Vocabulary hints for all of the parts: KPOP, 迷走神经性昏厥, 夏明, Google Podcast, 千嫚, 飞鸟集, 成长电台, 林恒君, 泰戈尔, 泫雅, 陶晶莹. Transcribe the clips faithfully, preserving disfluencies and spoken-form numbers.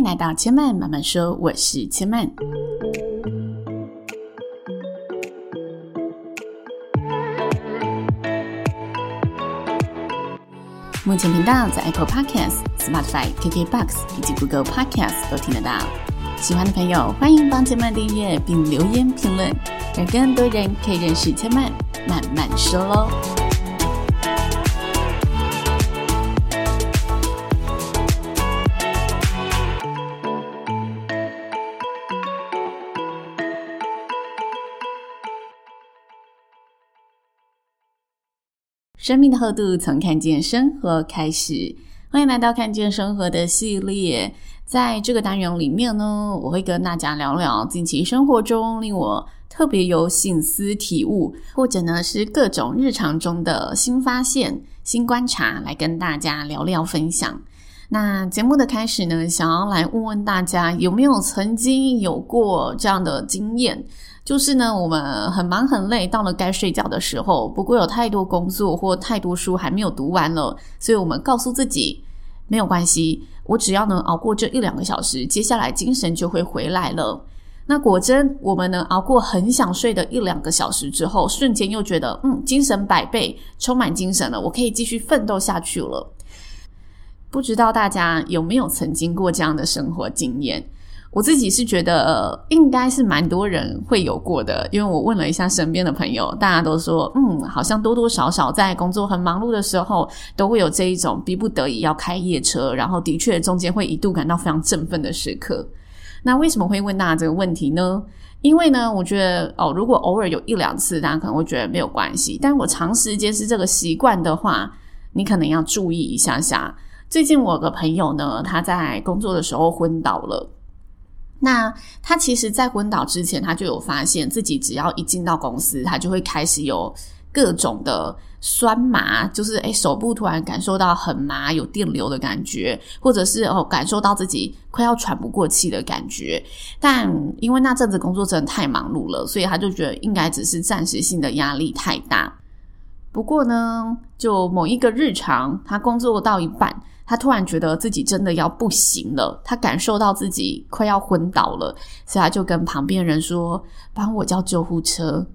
迎来到千嫚慢慢说，我是千嫚。目前频道在 Apple Podcast、Spotify、K K Box 以及 Google Podcast 都听得到。喜欢的朋友欢迎帮千嫚订阅并留言评论，让更多人可以认识千嫚慢慢说咯。生命的厚度从看见生活开始，欢迎来到看见生活的系列。在这个单元里面呢，我会跟大家聊聊近期生活中令我特别有省思体悟，或者呢是各种日常中的新发现、新观察，来跟大家聊聊分享。那节目的开始呢，想要来问问大家，有没有曾经有过这样的经验？就是呢，我们很忙很累，到了该睡觉的时候，不过有太多工作或太多书还没有读完了，所以我们告诉自己没有关系，我只要能熬过这一两个小时，接下来精神就会回来了。那果真我们能熬过很想睡的一两个小时之后，瞬间又觉得嗯，精神百倍，充满精神了，我可以继续奋斗下去了。不知道大家有没有曾经过这样的生活经验？我自己是觉得应该是蛮多人会有过的，因为我问了一下身边的朋友，大家都说嗯，好像多多少少在工作很忙碌的时候都会有这一种逼不得已要开夜车，然后的确中间会一度感到非常振奋的时刻。那为什么会问大家这个问题呢？因为呢我觉得哦，如果偶尔有一两次大家可能会觉得没有关系，但我长时间是这个习惯的话，你可能要注意一下下。最近我有个朋友呢，他在工作的时候昏倒了。那他其实在昏倒之前，他就有发现自己只要一进到公司，他就会开始有各种的酸麻，就是诶手部突然感受到很麻，有电流的感觉，或者是哦感受到自己快要喘不过气的感觉。但因为那阵子工作真的太忙碌了，所以他就觉得应该只是暂时性的压力太大。不过呢，就某一个日常，他工作到一半，他突然觉得自己真的要不行了，他感受到自己快要昏倒了，所以他就跟旁边人说帮我叫救护车，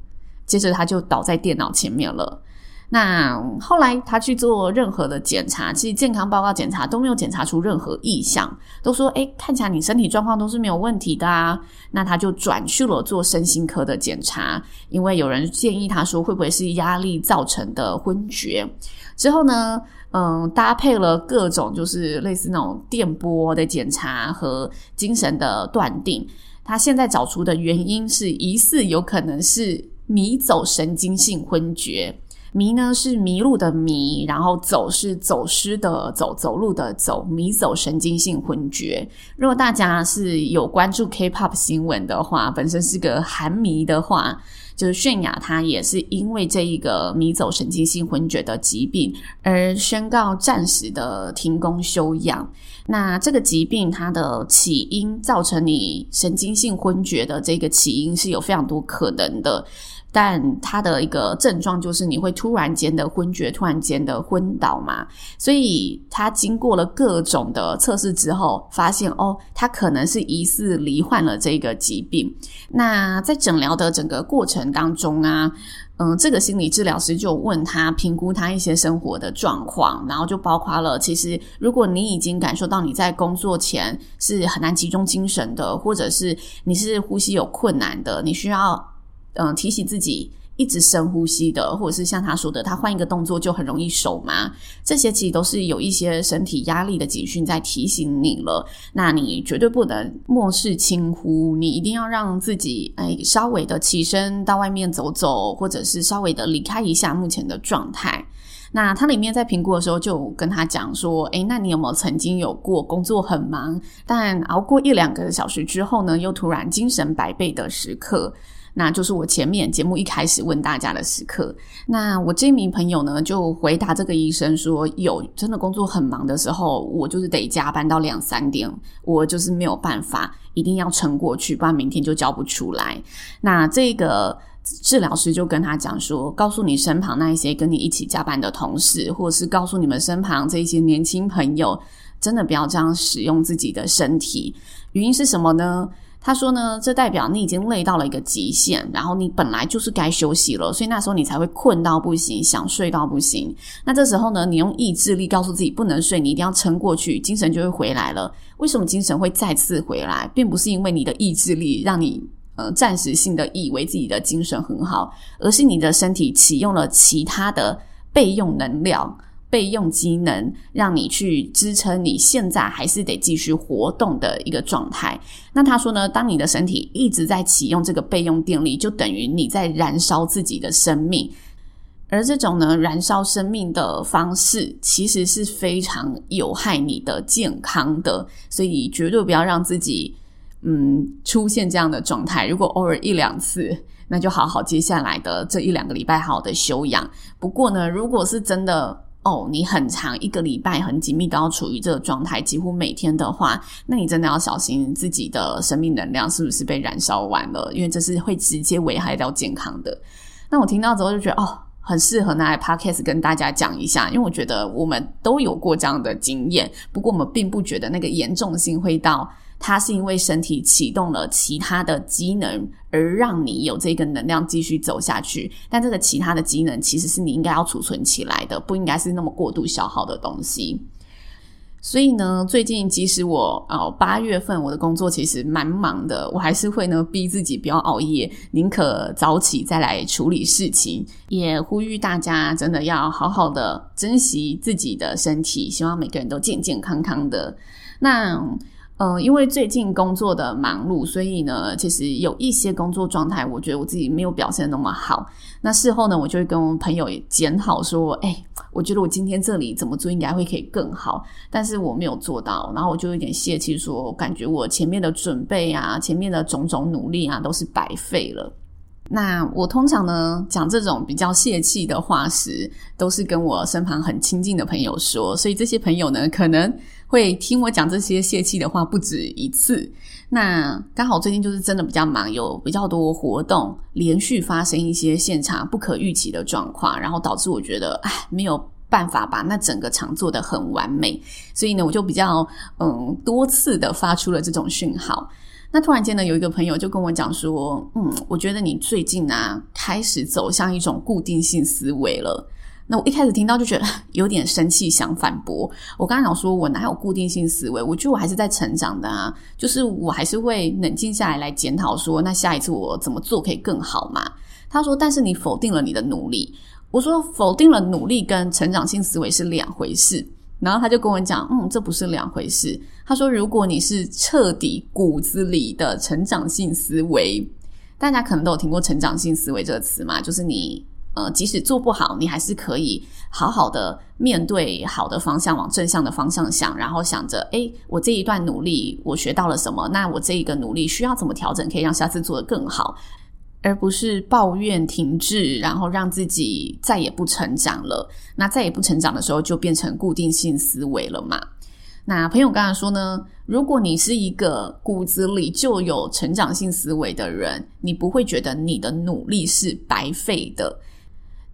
接着他就倒在电脑前面了。那后来他去做任何的检查，其实健康报告检查都没有检查出任何异象，都说诶看起来你身体状况都是没有问题的啊。那他就转去了做身心科的检查，因为有人建议他说会不会是压力造成的昏厥。之后呢嗯，搭配了各种就是类似那种电波的检查和精神的断定，他现在找出的原因是疑似有可能是迷走神经性昏厥。迷呢是迷路的迷，然后走是走失的走，走路的走，迷走神经性昏厥。如果大家是有关注 K-pop 新闻的话，本身是个韩迷的话，就是泫雅她也是因为这一个迷走神经性昏厥的疾病而宣告暂时的停工休养。那这个疾病它的起因，造成你神经性昏厥的这个起因是有非常多可能的，但它的一个症状就是你会突然间的昏厥，突然间的昏倒嘛。所以他经过了各种的测试之后，发现哦，他可能是疑似罹患了这个疾病。那在诊疗的整个过程当中啊，嗯，这个心理治疗师就问他，评估他一些生活的状况，然后就包括了，其实如果你已经感受到你在工作前是很难集中精神的，或者是你是呼吸有困难的，你需要嗯，提醒自己一直深呼吸的，或者是像他说的他换一个动作就很容易手麻，这些其实都是有一些身体压力的警讯在提醒你了。那你绝对不能漠视轻忽，你一定要让自己哎稍微的起身到外面走走，或者是稍微的离开一下目前的状态。那他里面在评估的时候就跟他讲说，诶，那你有没有曾经有过工作很忙，但熬过一两个小时之后呢，又突然精神百倍的时刻？那就是我前面节目一开始问大家的时刻。那我这名朋友呢就回答这个医生说，有，真的工作很忙的时候，我就是得加班到两三点，我就是没有办法，一定要撑过去，不然明天就交不出来。那这个治疗师就跟他讲说，告诉你身旁那一些跟你一起加班的同事，或者是告诉你们身旁这一些年轻朋友，真的不要这样使用自己的身体。原因是什么呢？他说呢，这代表你已经累到了一个极限，然后你本来就是该休息了，所以那时候你才会困到不行，想睡到不行。那这时候呢，你用意志力告诉自己不能睡，你一定要撑过去，精神就会回来了。为什么精神会再次回来？并不是因为你的意志力让你呃暂时性的以为自己的精神很好，而是你的身体启用了其他的备用能量、备用机能，让你去支撑你现在还是得继续活动的一个状态。那他说呢，当你的身体一直在启用这个备用电力，就等于你在燃烧自己的生命。而这种呢燃烧生命的方式其实是非常有害你的健康的，所以绝对不要让自己嗯出现这样的状态。如果偶尔一两次，那就好好接下来的这一两个礼拜好好的休养。不过呢，如果是真的哦，你很长一个礼拜很紧密都要处于这个状态，几乎每天的话，那你真的要小心自己的生命能量是不是被燃烧完了，因为这是会直接危害到健康的。那我听到之后就觉得哦，很适合拿来 podcast 跟大家讲一下，因为我觉得我们都有过这样的经验，不过我们并不觉得那个严重性会到它是因为身体启动了其他的机能而让你有这个能量继续走下去，但这个其他的机能其实是你应该要储存起来的，不应该是那么过度消耗的东西。所以呢，最近即使我哦八月份我的工作其实蛮忙的，我还是会呢逼自己不要熬夜，宁可早起再来处理事情。也呼吁大家真的要好好的珍惜自己的身体，希望每个人都健健康康的。那呃，因为最近工作的忙碌，所以呢其实有一些工作状态我觉得我自己没有表现得那么好。那事后呢，我就会跟我朋友检讨说，哎，我觉得我今天这里怎么做应该会可以更好，但是我没有做到，然后我就有点泄气说，我感觉我前面的准备啊，前面的种种努力啊都是白费了。那我通常呢讲这种比较泄气的话时，都是跟我身旁很亲近的朋友说，所以这些朋友呢可能会听我讲这些泄气的话不止一次。那刚好最近就是真的比较忙，有比较多活动连续发生一些现场不可预期的状况，然后导致我觉得哎，没有办法把那整个场做得很完美，所以呢我就比较嗯多次的发出了这种讯号。那突然间呢，有一个朋友就跟我讲说，嗯，我觉得你最近啊开始走向一种固定性思维了。那我一开始听到就觉得有点生气，想反驳。我刚才讲说我哪有固定性思维，我觉得我还是在成长的啊，就是我还是会冷静下来来检讨说，那下一次我怎么做可以更好嘛。他说但是你否定了你的努力。我说否定了努力跟成长性思维是两回事。然后他就跟我讲，嗯，这不是两回事。他说如果你是彻底骨子里的成长性思维，大家可能都有听过成长性思维这个词嘛，就是你呃，即使做不好，你还是可以好好的面对好的方向，往正向的方向想，然后想着，诶，我这一段努力，我学到了什么？那我这一个努力需要怎么调整，可以让下次做得更好，而不是抱怨停滞，然后让自己再也不成长了。那再也不成长的时候，就变成固定性思维了嘛。那朋友刚才说呢，如果你是一个骨子里就有成长性思维的人，你不会觉得你的努力是白费的。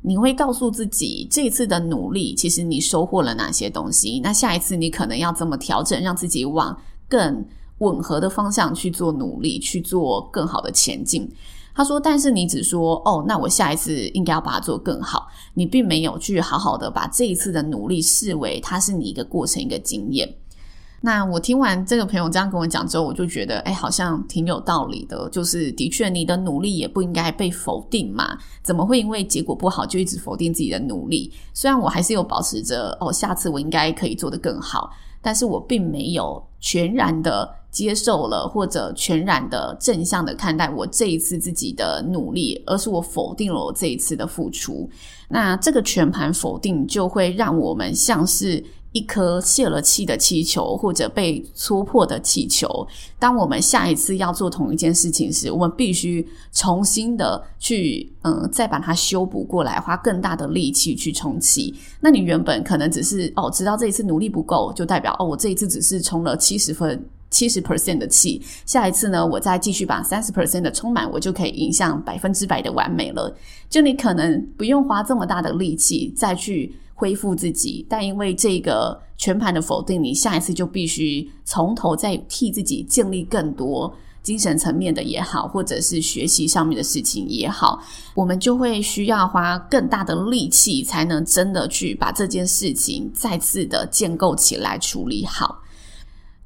你会告诉自己这一次的努力其实你收获了哪些东西，那下一次你可能要怎么调整，让自己往更吻合的方向去做努力，去做更好的前进。他说但是你只说哦，那我下一次应该要把它做更好，你并没有去好好的把这一次的努力视为它是你一个过程，一个经验。那我听完这个朋友这样跟我讲之后，我就觉得诶，好像挺有道理的，就是的确你的努力也不应该被否定嘛，怎么会因为结果不好就一直否定自己的努力。虽然我还是有保持着哦，下次我应该可以做得更好，但是我并没有全然的接受了，或者全然的正向的看待我这一次自己的努力，而是我否定了我这一次的付出。那这个全盘否定就会让我们像是一颗泄了气的气球，或者被戳破的气球，当我们下一次要做同一件事情时，我们必须重新的去嗯，再把它修补过来，花更大的力气去重启。那你原本可能只是哦，直到这一次努力不够，就代表哦，我这一次只是冲了 70分百分之七十 的气，下一次呢我再继续把 百分之三十 的充满，我就可以迎向 百分之百 的完美了。就你可能不用花这么大的力气再去恢复自己，但因为这个全盘的否定，你下一次就必须从头再替自己建立更多精神层面的也好，或者是学习上面的事情也好，我们就会需要花更大的力气才能真的去把这件事情再次的建构起来处理好。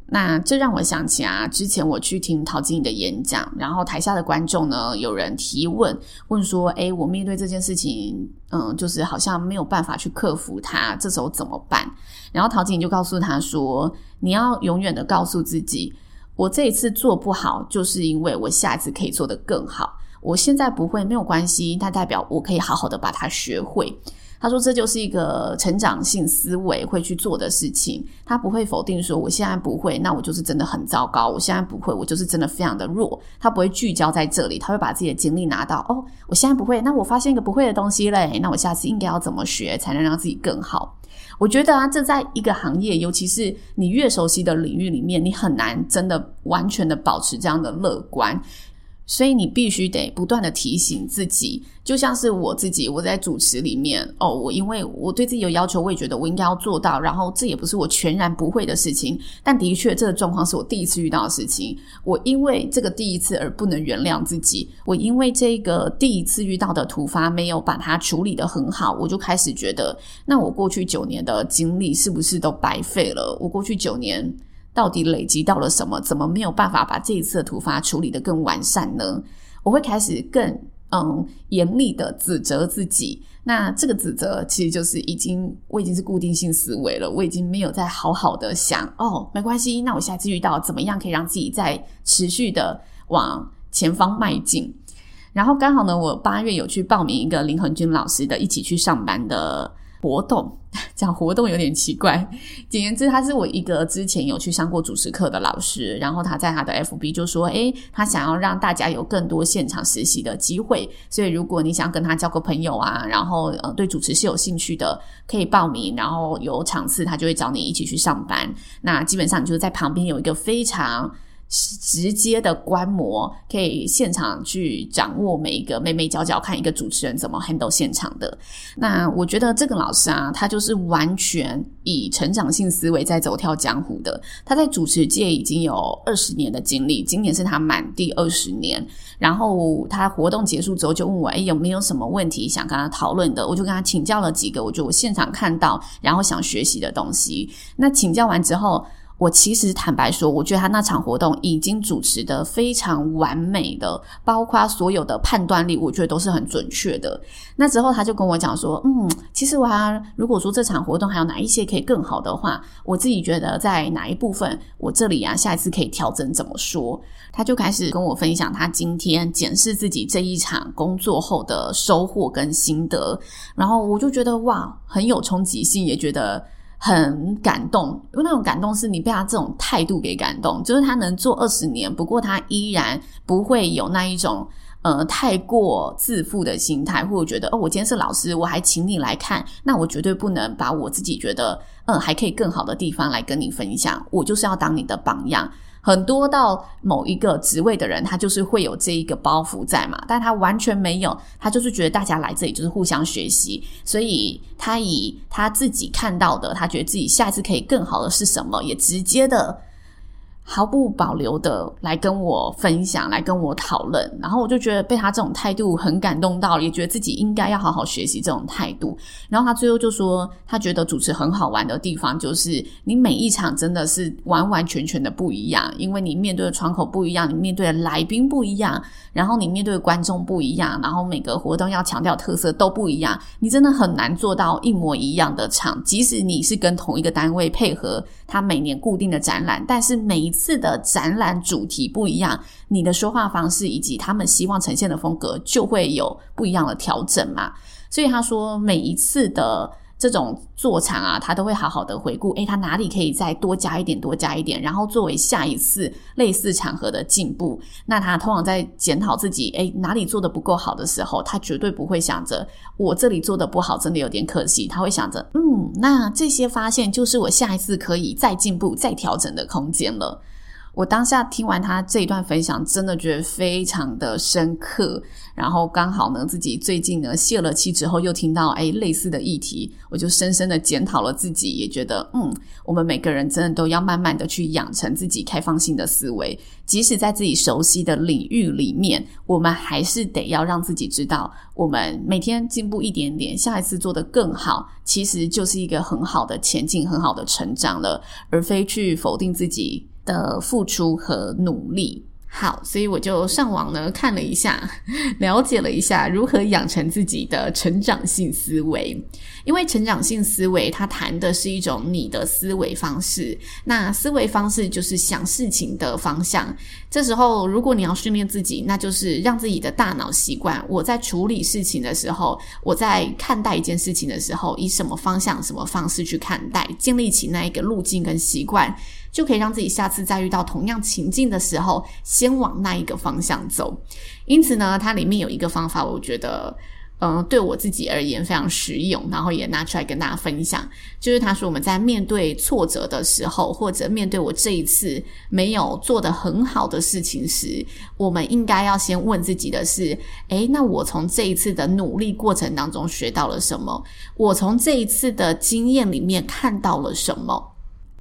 那这让我想起啊，之前我去听陶晶莹的演讲，然后台下的观众呢，有人提问问说，诶，我面对这件事情嗯，就是好像没有办法去克服它，这时候怎么办？然后陶晶莹就告诉他说，你要永远的告诉自己，我这一次做不好，就是因为我下一次可以做得更好，我现在不会没有关系，它代表我可以好好的把它学会。他说这就是一个成长性思维会去做的事情，他不会否定说我现在不会，那我就是真的很糟糕，我现在不会，我就是真的非常的弱，他不会聚焦在这里，他会把自己的精力拿到，哦，我现在不会，那我发现一个不会的东西嘞，那我下次应该要怎么学才能让自己更好。我觉得啊，这在一个行业，尤其是你越熟悉的领域里面，你很难真的完全的保持这样的乐观，所以你必须得不断的提醒自己。就像是我自己，我在主持里面哦，我因为我对自己有要求，我也觉得我应该要做到，然后这也不是我全然不会的事情，但的确这个状况是我第一次遇到的事情，我因为这个第一次而不能原谅自己，我因为这个第一次遇到的突发没有把它处理得很好，我就开始觉得那我过去九年的经历是不是都白费了，我过去九年到底累积到了什么？怎么没有办法把这一次的突发处理得更完善呢？我会开始更嗯严厉的指责自己。那这个指责其实就是已经我已经是固定性思维了，我已经没有再好好的想哦，没关系，那我下次遇到怎么样可以让自己再持续的往前方迈进。然后刚好呢，我八月有去报名一个林恒君老师的一起去上班的活动，讲活动有点奇怪，简言之他是我一个之前有去上过主持课的老师，然后他在他的 F B 就说，诶，他想要让大家有更多现场实习的机会，所以如果你想跟他交个朋友啊，然后、呃、对主持是有兴趣的可以报名，然后有场次他就会找你一起去上班，那基本上你就是在旁边有一个非常直接的观摩，可以现场去掌握每一个眉眉角角，看一个主持人怎么 handle 现场的。那我觉得这个老师啊，他就是完全以成长性思维在走跳江湖的，他在主持界已经有二十年的经历，今年是他满第二十年。然后他活动结束之后就问我，诶，有没有什么问题想跟他讨论的，我就跟他请教了几个我觉得我现场看到然后想学习的东西。那请教完之后，我其实坦白说，我觉得他那场活动已经主持得非常完美的，包括所有的判断力我觉得都是很准确的。那之后他就跟我讲说，嗯，其实我还如果说这场活动还有哪一些可以更好的话，我自己觉得在哪一部分我这里啊下一次可以调整怎么说。他就开始跟我分享他今天检视自己这一场工作后的收获跟心得，然后我就觉得哇，很有冲击性，也觉得很感动，因为那种感动是你被他这种态度给感动，就是他能做二十年，不过他依然不会有那一种呃太过自负的心态，或者觉得哦，我今天是老师，我还请你来看，那我绝对不能把我自己觉得嗯还可以更好的地方来跟你分享，我就是要当你的榜样。很多到某一个职位的人，他就是会有这一个包袱在嘛，但他完全没有，他就是觉得大家来这里就是互相学习，所以他以他自己看到的，他觉得自己下一次可以更好的是什么，也直接的毫不保留的来跟我分享，来跟我讨论。然后我就觉得被他这种态度很感动到，也觉得自己应该要好好学习这种态度。然后他最后就说，他觉得主持很好玩的地方就是你每一场真的是完完全全的不一样，因为你面对的窗口不一样，你面对的来宾不一样，然后你面对的观众不一样，然后每个活动要强调特色都不一样，你真的很难做到一模一样的场。即使你是跟同一个单位配合他每年固定的展览，但是每一次的展览主题不一样，你的说话方式以及他们希望呈现的风格就会有不一样的调整嘛。所以他说每一次的这种座场啊，他都会好好的回顾，诶，他哪里可以再多加一点多加一点，然后作为下一次类似场合的进步。那他通常在检讨自己，诶，哪里做得不够好的时候，他绝对不会想着我这里做得不好真的有点可惜，他会想着嗯，那这些发现就是我下一次可以再进步再调整的空间了。我当下听完他这一段分享，真的觉得非常的深刻，然后刚好呢自己最近呢泄了气之后又听到哎类似的议题，我就深深的检讨了自己，也觉得嗯，我们每个人真的都要慢慢的去养成自己开放性的思维，即使在自己熟悉的领域里面，我们还是得要让自己知道我们每天进步一点点，下一次做得更好，其实就是一个很好的前进，很好的成长了，而非去否定自己的付出和努力。好，所以我就上网呢看了一下，了解了一下如何养成自己的成长性思维。因为成长性思维它谈的是一种你的思维方式，那思维方式就是想事情的方向。这时候如果你要训练自己，那就是让自己的大脑习惯，我在处理事情的时候，我在看待一件事情的时候，以什么方向什么方式去看待，建立起那一个路径跟习惯，就可以让自己下次再遇到同样情境的时候，先往那一个方向走。因此呢，它里面有一个方法，我觉得嗯，对我自己而言非常实用，然后也拿出来跟大家分享。就是他说，我们在面对挫折的时候，或者面对我这一次没有做得很好的事情时，我们应该要先问自己的是，诶，那我从这一次的努力过程当中学到了什么？我从这一次的经验里面看到了什么？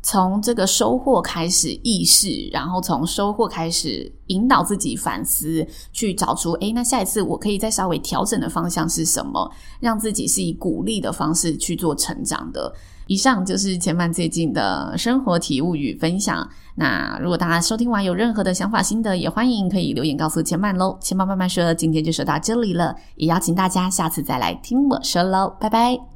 从这个收获开始意识，然后从收获开始引导自己反思，去找出诶，那下一次我可以再稍微调整的方向是什么，让自己是以鼓励的方式去做成长的。以上就是千嫚最近的生活体悟与分享。那如果大家收听完有任何的想法心得，也欢迎可以留言告诉千嫚咯。千嫚慢慢说今天就说到这里了，也邀请大家下次再来听我说咯，拜拜。